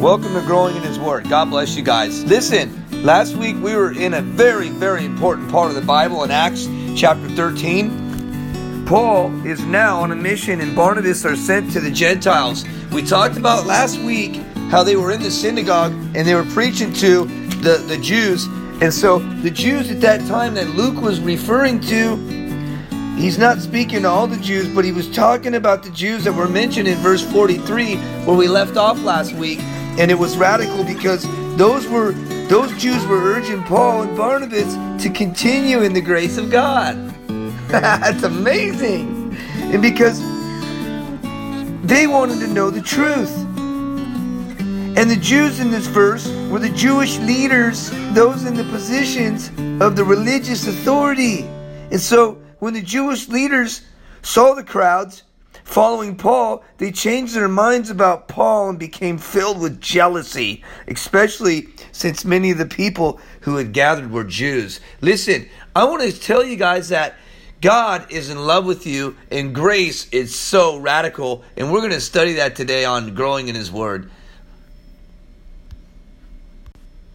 Welcome to Growing in His Word. God bless you guys. Listen, last week we were in a very, very important part of the Bible in Acts chapter 13. Paul is now on a mission and Barnabas are sent to the Gentiles. We talked about last week how they were in the synagogue and they were preaching to the Jews. And so the Jews at that time that Luke was referring to, he's not speaking to all the Jews, but he was talking about the Jews that were mentioned in verse 43 where we left off last week. And it was radical because those Jews were urging Paul and Barnabas to continue in the grace of God. That's amazing. And because they wanted to know the truth. And the Jews in this verse were the Jewish leaders, those in the positions of the religious authority. And so when the Jewish leaders saw the crowds following Paul, they changed their minds about Paul and became filled with jealousy, especially since many of the people who had gathered were Jews. Listen, I want to tell you guys that God is in love with you, and grace is so radical, and we're going to study that today on Growing in His Word.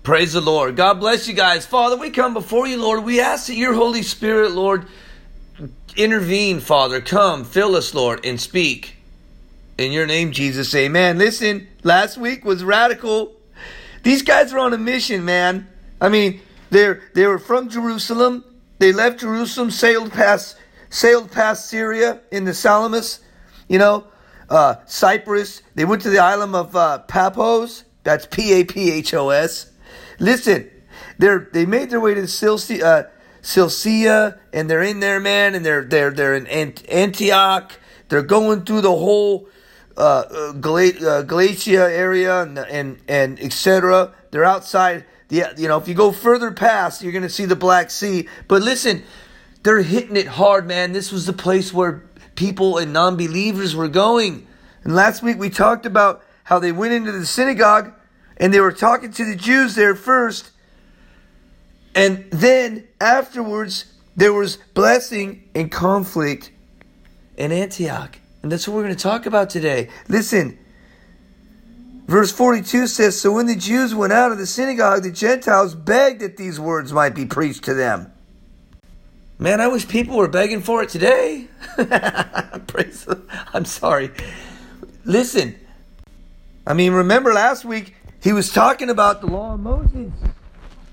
Praise the Lord. God bless you guys. Father, we come before you, Lord. We ask that your Holy Spirit, Lord, intervene, Father. Come, fill us, Lord, and speak. In your name, Jesus, amen. Listen, last week was radical. These guys are on a mission, man. I mean, they were from Jerusalem. They left Jerusalem, sailed past Syria in the Salamis, Cyprus. They went to the island of Paphos. That's Paphos. Listen, they made their way to Cilicia, and they're in there, man, and they're in Antioch. They're going through the whole Galatia area and etc. They're outside. If you go further past, you're going to see the Black Sea. But listen, they're hitting it hard, man. This was the place where people and non-believers were going. And last week we talked about how they went into the synagogue and they were talking to the Jews there first. And then afterwards, there was blessing and conflict in Antioch. And that's what we're going to talk about today. Listen, verse 42 says, "So when the Jews went out of the synagogue, the Gentiles begged that these words might be preached to them." Man, I wish people were begging for it today. I'm sorry. Listen, I mean, remember last week, he was talking about the law of Moses.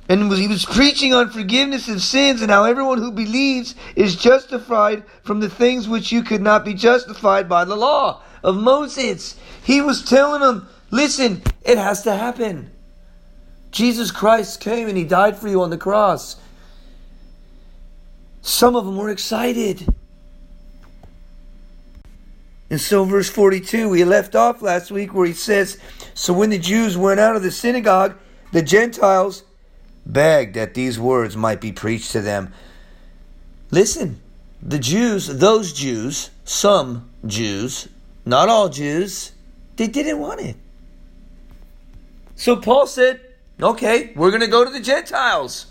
And he was preaching on forgiveness of sins and how everyone who believes is justified from the things which you could not be justified by the law of Moses. He was telling them, listen, it has to happen. Jesus Christ came and he died for you on the cross. Some of them were excited. And so verse 42, we left off last week where he says, "So when the Jews went out of the synagogue, the Gentiles begged that these words might be preached to them." Listen, the Jews, those Jews, some Jews, not all Jews, they didn't want it. So Paul said, okay, we're going to go to the Gentiles.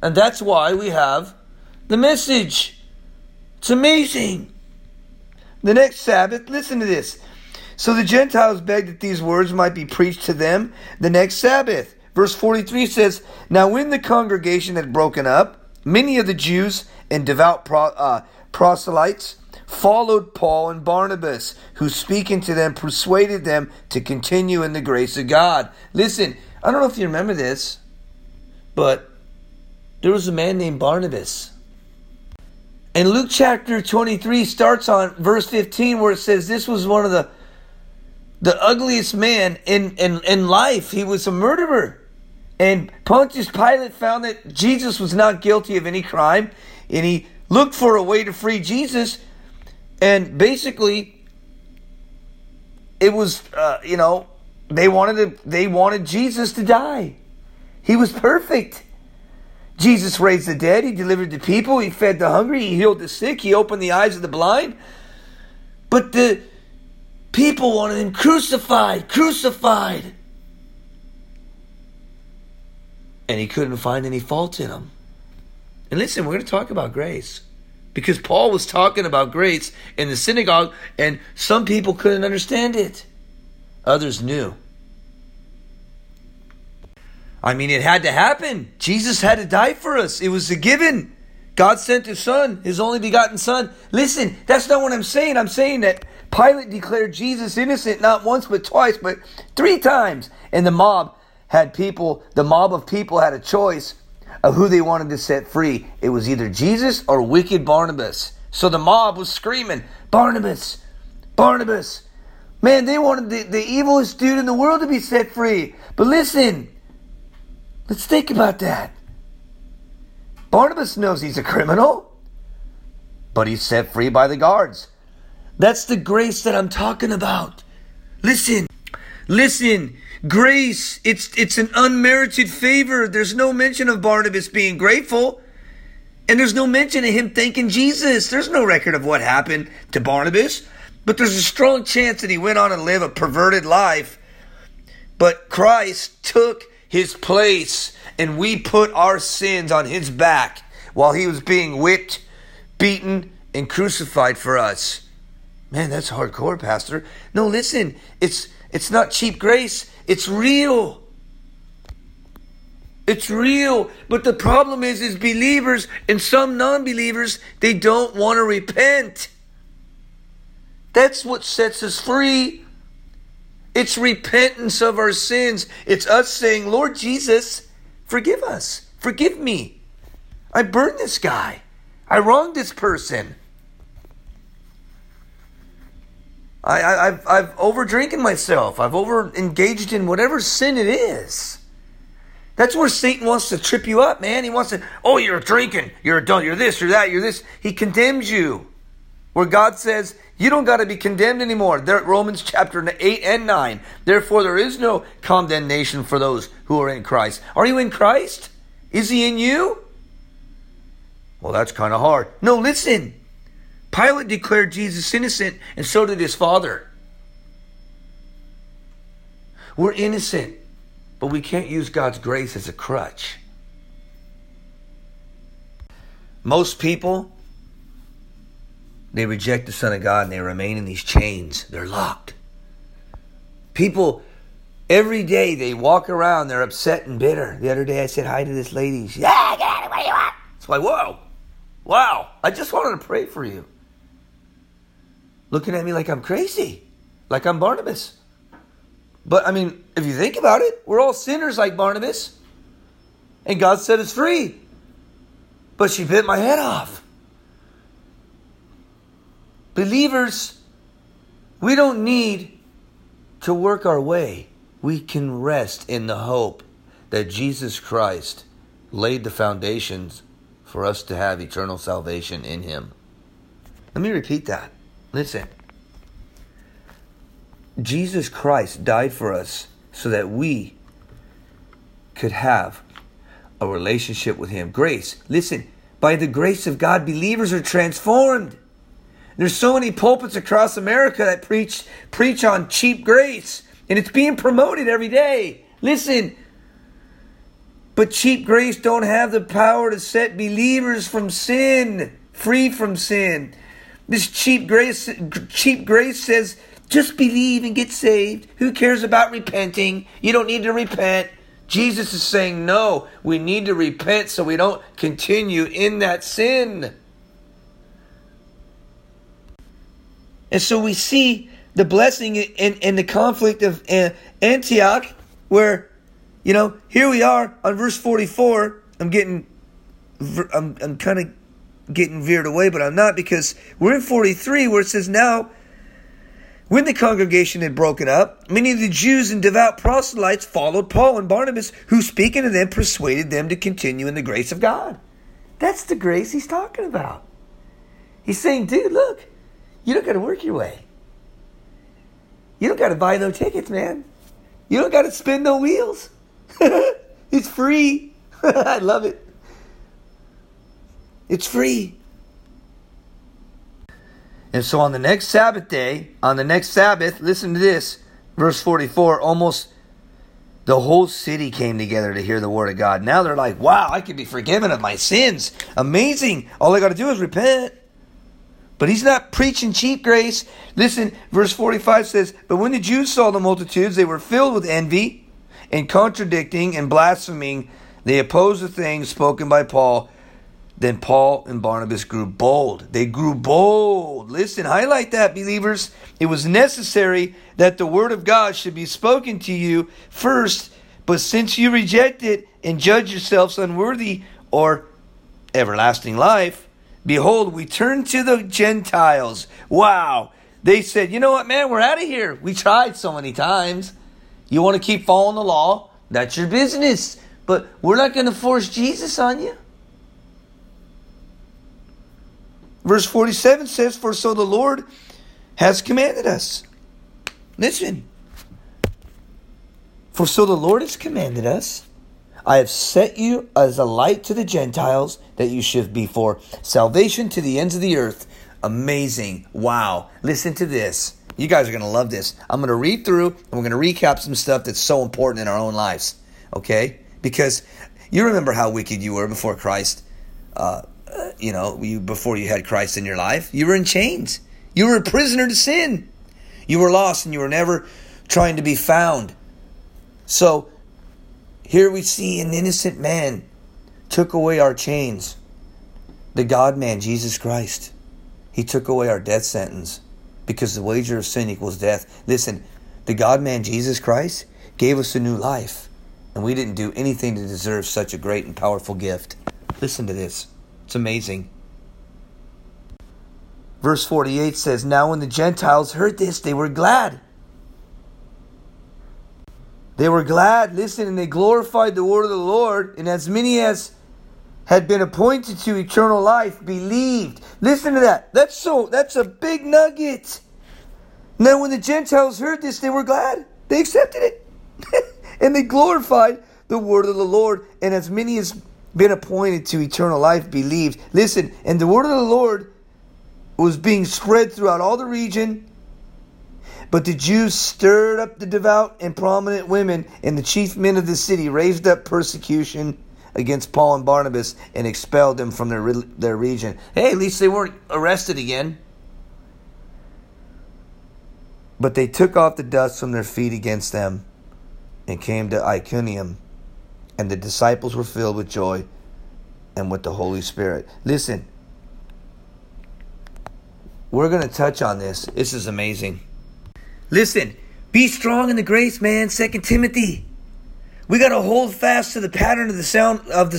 And that's why we have the message. It's amazing. The next Sabbath, listen to this. "So the Gentiles begged that these words might be preached to them the next Sabbath." Verse 43 says, "Now when the congregation had broken up, many of the Jews and devout proselytes followed Paul and Barnabas, who speaking to them persuaded them to continue in the grace of God." Listen, I don't know if you remember this, but there was a man named Barnabas. And Luke chapter 23 starts on verse 15 where it says this was one of the ugliest man in life. He was a murderer. And Pontius Pilate found that Jesus was not guilty of any crime, and he looked for a way to free Jesus. And basically, it was they wanted Jesus to die. He was perfect. Jesus raised the dead. He delivered the people. He fed the hungry. He healed the sick. He opened the eyes of the blind. But the people wanted him crucified. And he couldn't find any fault in him. And listen, we're going to talk about grace. Because Paul was talking about grace in the synagogue, and some people couldn't understand it. Others knew. I mean, it had to happen. Jesus had to die for us. It was a given. God sent His Son, His only begotten Son. Listen, that's not what I'm saying. I'm saying that Pilate declared Jesus innocent not once but twice, but three times. And the mob of people had a choice of who they wanted to set free. It was either Jesus or wicked Barnabas. So the mob was screaming, Barnabas, Barnabas. Man, they wanted the evilest dude in the world to be set free. But listen, let's think about that. Barnabas knows he's a criminal, but he's set free by the guards. That's the grace that I'm talking about. Listen. Grace, it's an unmerited favor. There's no mention of Barnabas being grateful. And there's no mention of him thanking Jesus. There's no record of what happened to Barnabas. But there's a strong chance that he went on and lived a perverted life. But Christ took his place, and we put our sins on his back while he was being whipped, beaten, and crucified for us. Man, that's hardcore, Pastor. No, listen, it's not cheap grace. It's real. It's real. But the problem is believers and some non-believers, they don't want to repent. That's what sets us free. It's repentance of our sins. It's us saying, Lord Jesus, forgive us. Forgive me. I burned this guy. I wronged this person. I've overdrinking myself. I've overengaged in whatever sin it is. That's where Satan wants to trip you up, man. He wants to, oh, you're drinking. You're a dunk. You're this, you're that, you're this. He condemns you. Where God says, you don't got to be condemned anymore. There at Romans chapter 8 and 9. Therefore, there is no condemnation for those who are in Christ. Are you in Christ? Is he in you? Well, that's kind of hard. No, listen. Pilate declared Jesus innocent, and so did his father. We're innocent, but we can't use God's grace as a crutch. Most people, they reject the Son of God and they remain in these chains. They're locked. People, every day they walk around, they're upset and bitter. The other day I said hi to this lady. She said, ah, get out of where you at? It's like, whoa, wow, I just wanted to pray for you. Looking at me like I'm crazy, like I'm Barnabas. But I mean, if you think about it, we're all sinners like Barnabas. And God set us free. But she bit my head off. Believers, we don't need to work our way. We can rest in the hope that Jesus Christ laid the foundations for us to have eternal salvation in him. Let me repeat that. Listen, Jesus Christ died for us so that we could have a relationship with him. Grace. Listen, by the grace of God, believers are transformed. There's so many pulpits across America that preach on cheap grace, and it's being promoted every day. Listen, but cheap grace don't have the power to set believers from sin, free from sin. This cheap grace says, just believe and get saved. Who cares about repenting? You don't need to repent. Jesus is saying, no, we need to repent so we don't continue in that sin. And so we see the blessing in the conflict of Antioch, where, you know, here we are on verse 44. I'm kind of getting veered away, but I'm not, because we're in 43 where it says, now, when the congregation had broken up, many of the Jews and devout proselytes followed Paul and Barnabas, who, speaking to them, persuaded them to continue in the grace of God. That's the grace he's talking about. He's saying, dude, look, you don't got to work your way. You don't got to buy no tickets, man. You don't got to spin no wheels. It's free. I love it. It's free. And so on the next Sabbath day, listen to this, verse 44, almost the whole city came together to hear the word of God. Now they're like, wow, I could be forgiven of my sins. Amazing. All I got to do is repent. But he's not preaching cheap grace. Listen, verse 45 says, but when the Jews saw the multitudes, they were filled with envy in contradicting and blaspheming, they opposed the things spoken by Paul. Then Paul and Barnabas grew bold. They grew bold. Listen, highlight that, believers. It was necessary that the word of God should be spoken to you first, but since you reject it and judge yourselves unworthy or everlasting life, behold, we turn to the Gentiles. Wow. They said, you know what, man, we're out of here. We tried so many times. You want to keep following the law? That's your business. But we're not going to force Jesus on you. Verse 47 says, for so the Lord has commanded us. Listen. For so the Lord has commanded us. I have set you as a light to the Gentiles, that you should be for salvation to the ends of the earth. Amazing. Wow. Listen to this. You guys are going to love this. I'm going to read through, and we're going to recap some stuff that's so important in our own lives. Okay? Because you remember how wicked you were before Christ. Before you had Christ in your life, you were in chains. You were a prisoner to sin. You were lost, and you were never trying to be found. So here we see an innocent man took away our chains. The God-man, Jesus Christ. He took away our death sentence, because the wager of sin equals death. Listen, the God-man, Jesus Christ, gave us a new life, and we didn't do anything to deserve such a great and powerful gift. Listen to this. It's amazing. Verse 48 says, now when the Gentiles heard this, they were glad. They were glad, listen, and they glorified the word of the Lord. And as many as had been appointed to eternal life believed. Listen to that. That's a big nugget. Now when the Gentiles heard this, they were glad. They accepted it. And they glorified the word of the Lord. And as many as been appointed to eternal life believed. Listen, and the word of the Lord was being spread throughout all the region. But the Jews stirred up the devout and prominent women, and the chief men of the city raised up persecution against Paul and Barnabas and expelled them from their region. Hey, at least they weren't arrested again. But they took off the dust from their feet against them and came to Iconium. And the disciples were filled with joy and with the Holy Spirit. Listen, we're going to touch on this. This is amazing. Listen, be strong in the grace, man. 2 Timothy. We got to hold fast to the pattern of the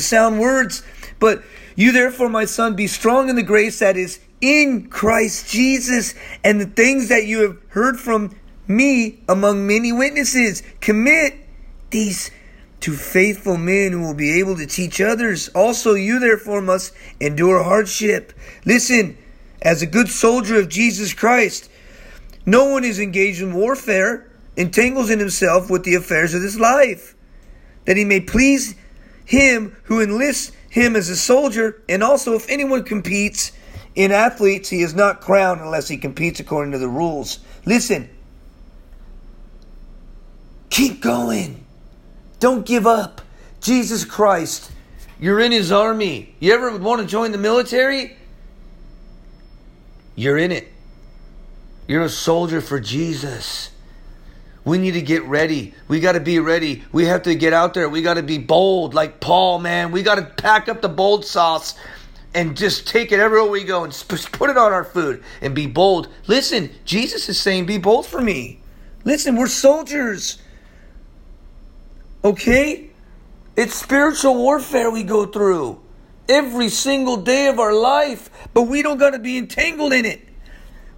sound words. But you therefore, my son, be strong in the grace that is in Christ Jesus, and the things that you have heard from me among many witnesses. Commit these to faithful men who will be able to teach others. Also you therefore must endure hardship. Listen, as a good soldier of Jesus Christ, no one is engaged in warfare, entangles in himself with the affairs of this life, that he may please him who enlists him as a soldier. And also, if anyone competes in athletes, he is not crowned unless he competes according to the rules. Listen, keep going. Don't give up. Jesus Christ, you're in his army. You ever want to join the military? You're in it. You're a soldier for Jesus. We need to get ready. We got to be ready. We have to get out there. We got to be bold like Paul, man. We got to pack up the bold sauce and just take it everywhere we go and put it on our food and be bold. Listen, Jesus is saying, be bold for me. Listen, we're soldiers. Okay? It's spiritual warfare we go through every single day of our life, but we don't got to be entangled in it.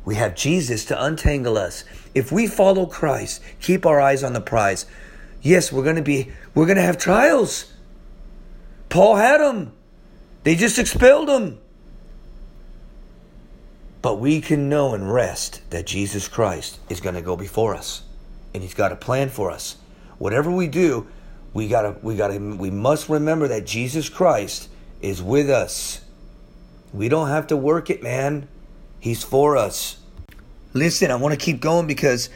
We have Jesus to untangle us. If we follow Christ, keep our eyes on the prize. Yes, we're going to have trials. Paul had them. They just expelled him. But we can know and rest that Jesus Christ is going to go before us, and he's got a plan for us. Whatever we do, we must remember that Jesus Christ is with us. We don't have to work it, man. He's for us. Listen, I want to keep going, because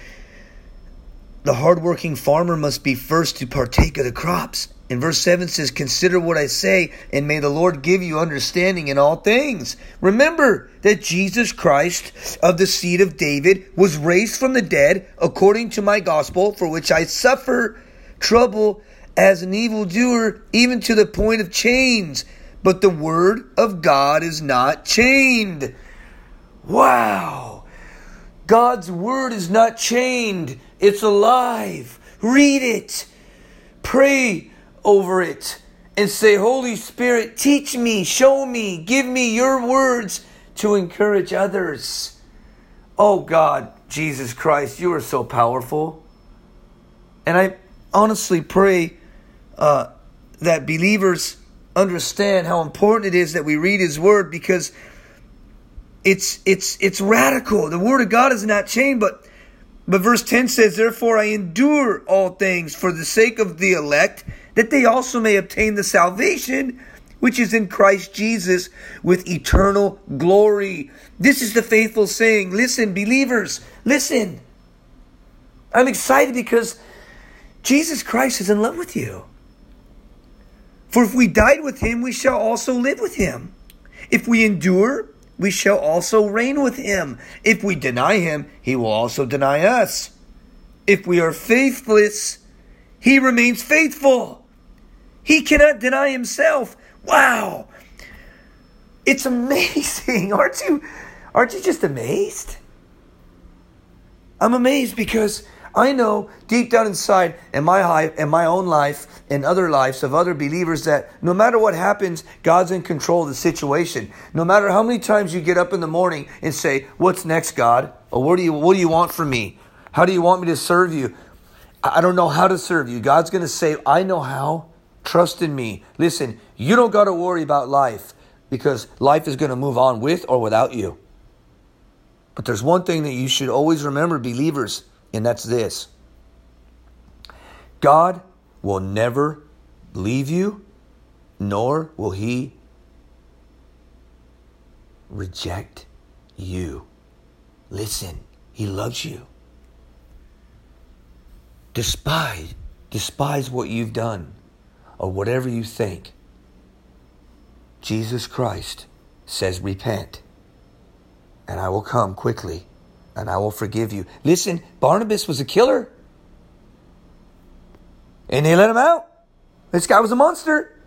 the hardworking farmer must be first to partake of the crops. And verse 7 says, consider what I say, and may the Lord give you understanding in all things. Remember that Jesus Christ of the seed of David was raised from the dead according to my gospel, for which I suffer, trouble as an evildoer, even to the point of chains. But the word of God is not chained. Wow! God's word is not chained. It's alive. Read it. Pray over it. And say, Holy Spirit, teach me, show me, give me your words to encourage others. Oh God, Jesus Christ, you are so powerful. And I honestly pray that believers understand how important it is that we read His Word, because it's radical. The Word of God is not chained, but verse 10 says, "Therefore I endure all things for the sake of the elect, that they also may obtain the salvation which is in Christ Jesus with eternal glory." This is the faithful saying. Listen, believers, listen. I'm excited because Jesus Christ is in love with you. For if we died with Him, we shall also live with Him. If we endure, we shall also reign with Him. If we deny Him, He will also deny us. If we are faithless, He remains faithful. He cannot deny Himself. Wow! It's amazing. Aren't you just amazed? I'm amazed because I know deep down inside in my own life and other lives of other believers that no matter what happens, God's in control of the situation. No matter how many times you get up in the morning and say, "What's next, God?" Or what do you want from me? How do you want me to serve you? I don't know how to serve you. God's going to say, "I know how. Trust in me." Listen, you don't got to worry about life because life is going to move on with or without you. But there's one thing that you should always remember, believers, and that's this: God will never leave you, nor will He reject you. Listen, He loves you. Despise what you've done or whatever you think. Jesus Christ says, "Repent, and I will come quickly, and I will forgive you." Listen, Barnabas was a killer, and they let him out. This guy was a monster.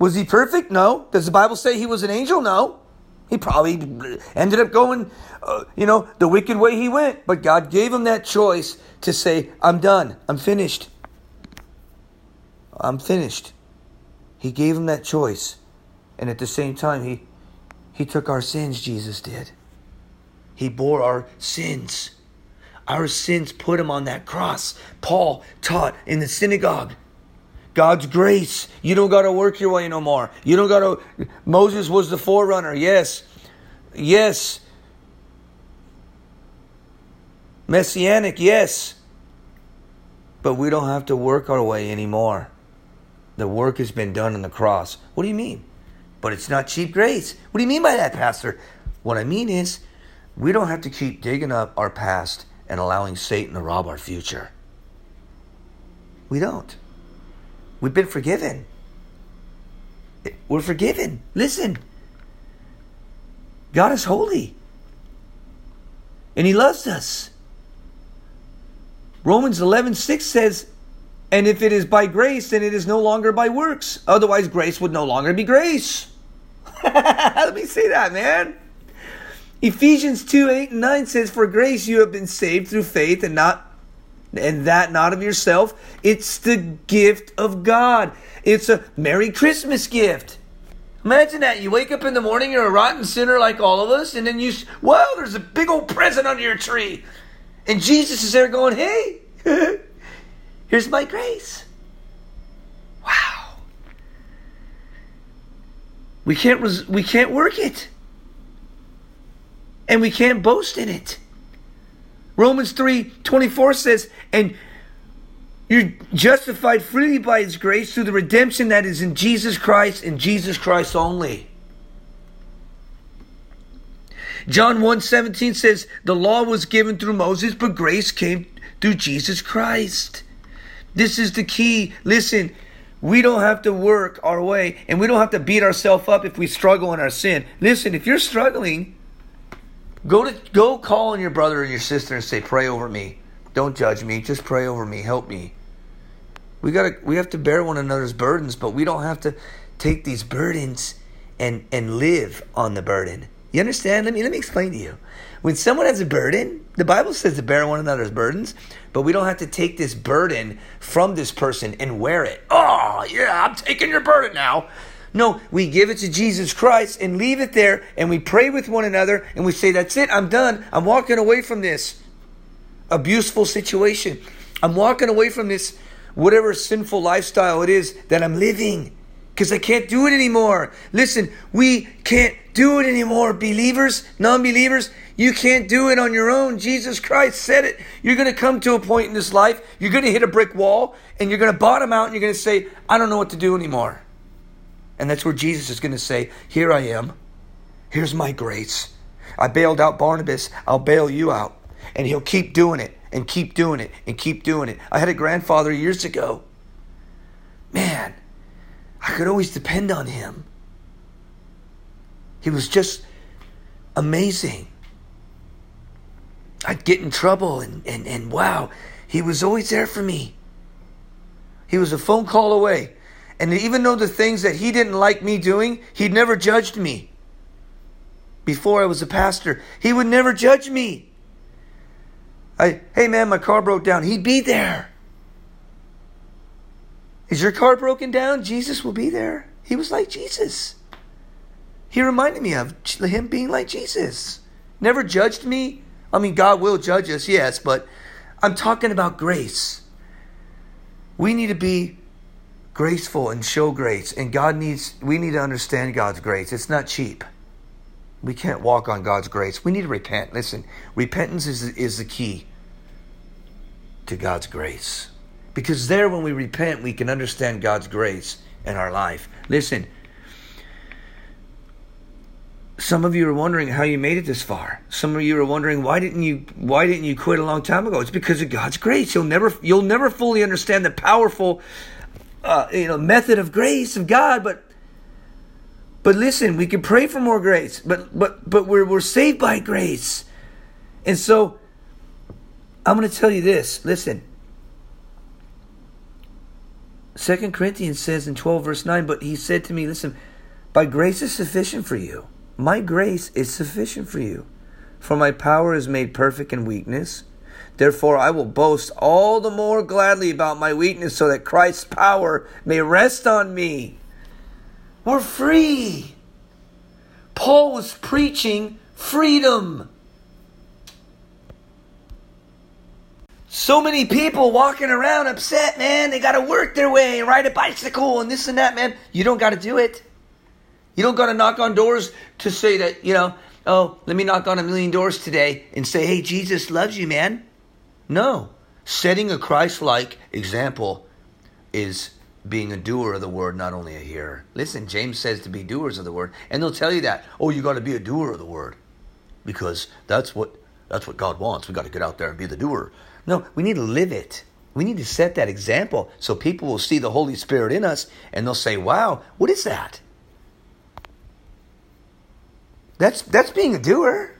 Was he perfect? No. Does the Bible say he was an angel? No. He probably ended up going, the wicked way he went. But God gave him that choice to say, "I'm done. I'm finished. I'm finished." He gave him that choice. And at the same time, he took our sins, Jesus did. He bore our sins. Our sins put Him on that cross. Paul taught in the synagogue. God's grace. You don't got to work your way no more. You don't got to. Moses was the forerunner. Yes. Yes. Messianic. Yes. But we don't have to work our way anymore. The work has been done on the cross. What do you mean? But it's not cheap grace. What do you mean by that, Pastor? What I mean is, we don't have to keep digging up our past and allowing Satan to rob our future. We don't. We've been forgiven. We're forgiven. Listen. God is holy. And He loves us. Romans 11:6 says, "And if it is by grace, then it is no longer by works. Otherwise, grace would no longer be grace." Let me say that, man. Ephesians 2:8-9 says, "For grace you have been saved through faith, and that not of yourself. It's the gift of God." It's a Merry Christmas gift. Imagine that. You wake up in the morning, you're a rotten sinner like all of us, and then there's a big old present under your tree. And Jesus is there going, "Hey, here's my grace." Wow. We can't work it. And we can't boast in it. Romans 3:24 says, "And you're justified freely by His grace through the redemption that is in Jesus Christ, and Jesus Christ only." John 1:17 says, "The law was given through Moses, but grace came through Jesus Christ." This is the key. Listen, we don't have to work our way, and we don't have to beat ourselves up if we struggle in our sin. Listen, if you're struggling, Go call on your brother and your sister and say, "Pray over me. Don't judge me. Just pray over me. Help me." We have to bear one another's burdens, but we don't have to take these burdens and live on the burden. You understand? Let me explain to you. When someone has a burden, the Bible says to bear one another's burdens, but we don't have to take this burden from this person and wear it. Oh, yeah, I'm taking your burden now. No, we give it to Jesus Christ and leave it there, and we pray with one another, and we say, that's it, I'm done. I'm walking away from this abuseful situation. I'm walking away from this whatever sinful lifestyle it is that I'm living, because I can't do it anymore. Listen, we can't do it anymore. Believers, non-believers, you can't do it on your own. Jesus Christ said it. You're going to come to a point in this life, you're going to hit a brick wall, and you're going to bottom out, and you're going to say, I don't know what to do anymore. And that's where Jesus is going to say, here I am. Here's my grace. I bailed out Barnabas. I'll bail you out. And he'll keep doing it and keep doing it and keep doing it. I had a grandfather years ago. Man, I could always depend on him. He was just amazing. I'd get in trouble and wow, he was always there for me. He was a phone call away. And even though the things that he didn't like me doing, he never judged me. Before I was a pastor, he would never judge me. Hey man, my car broke down. He'd be there. Is your car broken down? Jesus will be there. He was like Jesus. He reminded me of him being like Jesus. Never judged me. I mean, God will judge us, yes, but I'm talking about grace. We need to be graceful and show grace. And we need to understand God's grace. It's not cheap. We can't walk on God's grace. We need to repent. Listen, repentance is the key to God's grace. Because there, when we repent, we can understand God's grace in our life. Listen, some of you are wondering how you made it this far. Some of you are wondering why didn't you quit a long time ago? It's because of God's grace. You'll never fully understand the powerful method of grace of God, but listen, we can pray for more grace, but we're saved by grace. And so I'm going to tell you this. Listen, 2 Corinthians says in 12 verse 9, but he said to me, listen, my grace is sufficient for you. My grace is sufficient for you, for my power is made perfect in weakness. Therefore, I will boast all the more gladly about my weakness so that Christ's power may rest on me. We're free. Paul was preaching freedom. So many people walking around upset, man. They got to work their way and ride a bicycle and this and that, man. You don't got to do it. You don't got to knock on doors to say that, oh, let me knock on 1,000,000 doors today and say, hey, Jesus loves you, man. No. Setting a Christ-like example is being a doer of the word, not only a hearer. Listen, James says to be doers of the word, and they'll tell you that. Oh, you got to be a doer of the word because that's what God wants. We got to get out there and be the doer. No, we need to live it. We need to set that example so people will see the Holy Spirit in us and they'll say, wow, what is that? That's being a doer.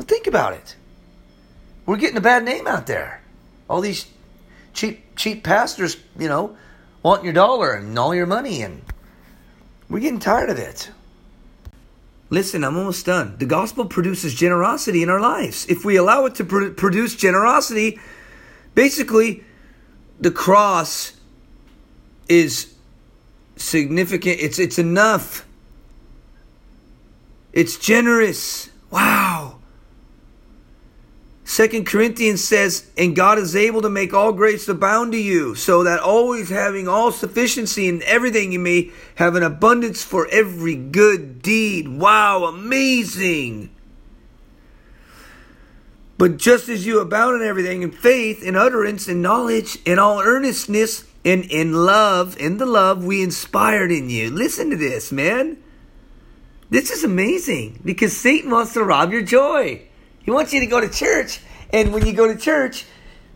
Think about it. We're getting a bad name out there. All these cheap pastors, wanting your dollar and all your money, and we're getting tired of it. Listen, I'm almost done. The gospel produces generosity in our lives. If we allow it to produce generosity, basically, the cross is significant. It's enough. It's generous. Wow. 2 Corinthians says, and God is able to make all grace abound to you, so that always having all sufficiency in everything you may have an abundance for every good deed. Wow, amazing. But just as you abound in everything, in faith, in utterance, in knowledge, in all earnestness, and in the love we inspired in you. Listen to this, man. This is amazing because Satan wants to rob your joy. He wants you to go to church. And when you go to church,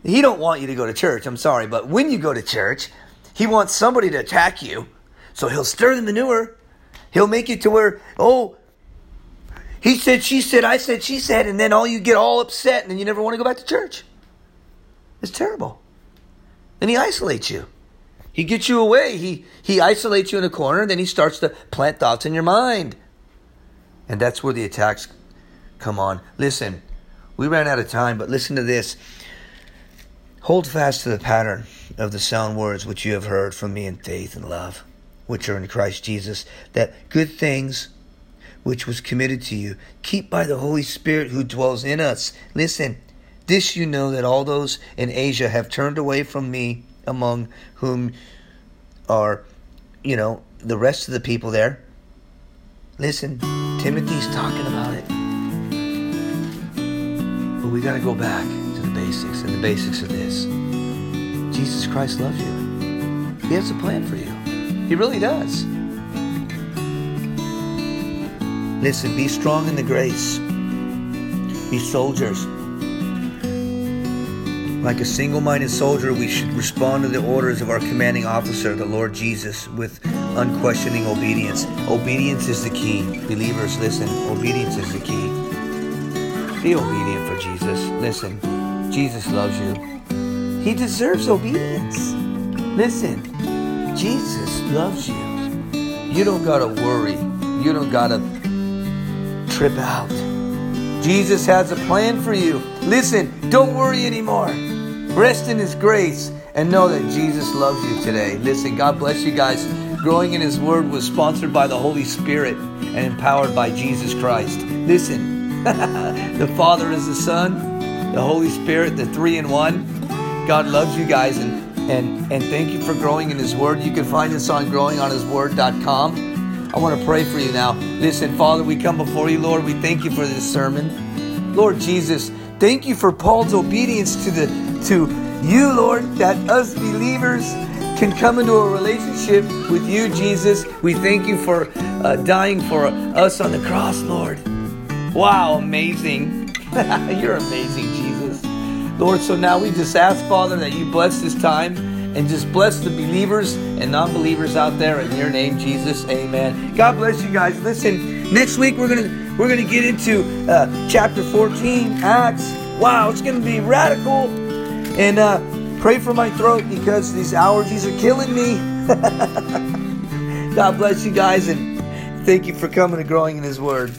he don't want you to go to church. I'm sorry. But when you go to church, he wants somebody to attack you. So he'll stir the manure. He'll make it to where, oh, he said, she said, I said, she said. And then all you get all upset and then you never want to go back to church. It's terrible. Then he isolates you. He gets you away. He isolates you in a corner, and then he starts to plant thoughts in your mind. And that's where the attacks come on. Listen, we ran out of time, but listen to this. Hold fast to the pattern of the sound words which you have heard from me in faith and love, which are in Christ Jesus, that good things which was committed to you, keep by the Holy Spirit who dwells in us. Listen, this you know, that all those in Asia have turned away from me, among whom are, the rest of the people there. Listen, Timothy's talking about it. But we got to go back to the basics, and the basics are this. Jesus Christ loves you. He has a plan for you. He really does. Listen, be strong in the grace. Be soldiers. Like a single-minded soldier, we should respond to the orders of our commanding officer, the Lord Jesus, with unquestioning obedience. Obedience is the key. Believers, listen, obedience is the key. Be obedient for Jesus. Listen, Jesus loves you. He deserves obedience. Listen, Jesus loves you. You don't got to worry. You don't got to trip out. Jesus has a plan for you. Listen, don't worry anymore. Rest in His grace and know that Jesus loves you today. Listen, God bless you guys. Growing in His Word was sponsored by the Holy Spirit and empowered by Jesus Christ. Listen, the Father is the Son, the Holy Spirit, the three in one. God loves you guys, and thank you for growing in His Word. You can find us on growingonhisword.com. I want to pray for you now. Listen, Father, we come before you, Lord. We thank you for this sermon. Lord Jesus, thank you for Paul's obedience to you, Lord, that us believers can come into a relationship with you, Jesus. We thank you for dying for us on the cross, Lord. Wow, amazing. You're amazing, Jesus. Lord, so now we just ask, Father, that you bless this time and just bless the believers and non-believers out there in your name, Jesus. Amen. God bless you guys. Listen, next week we're going to get into chapter 14, Acts. Wow, it's going to be radical. And pray for my throat because these allergies are killing me. God bless you guys, and thank you for coming to Growing in His Word.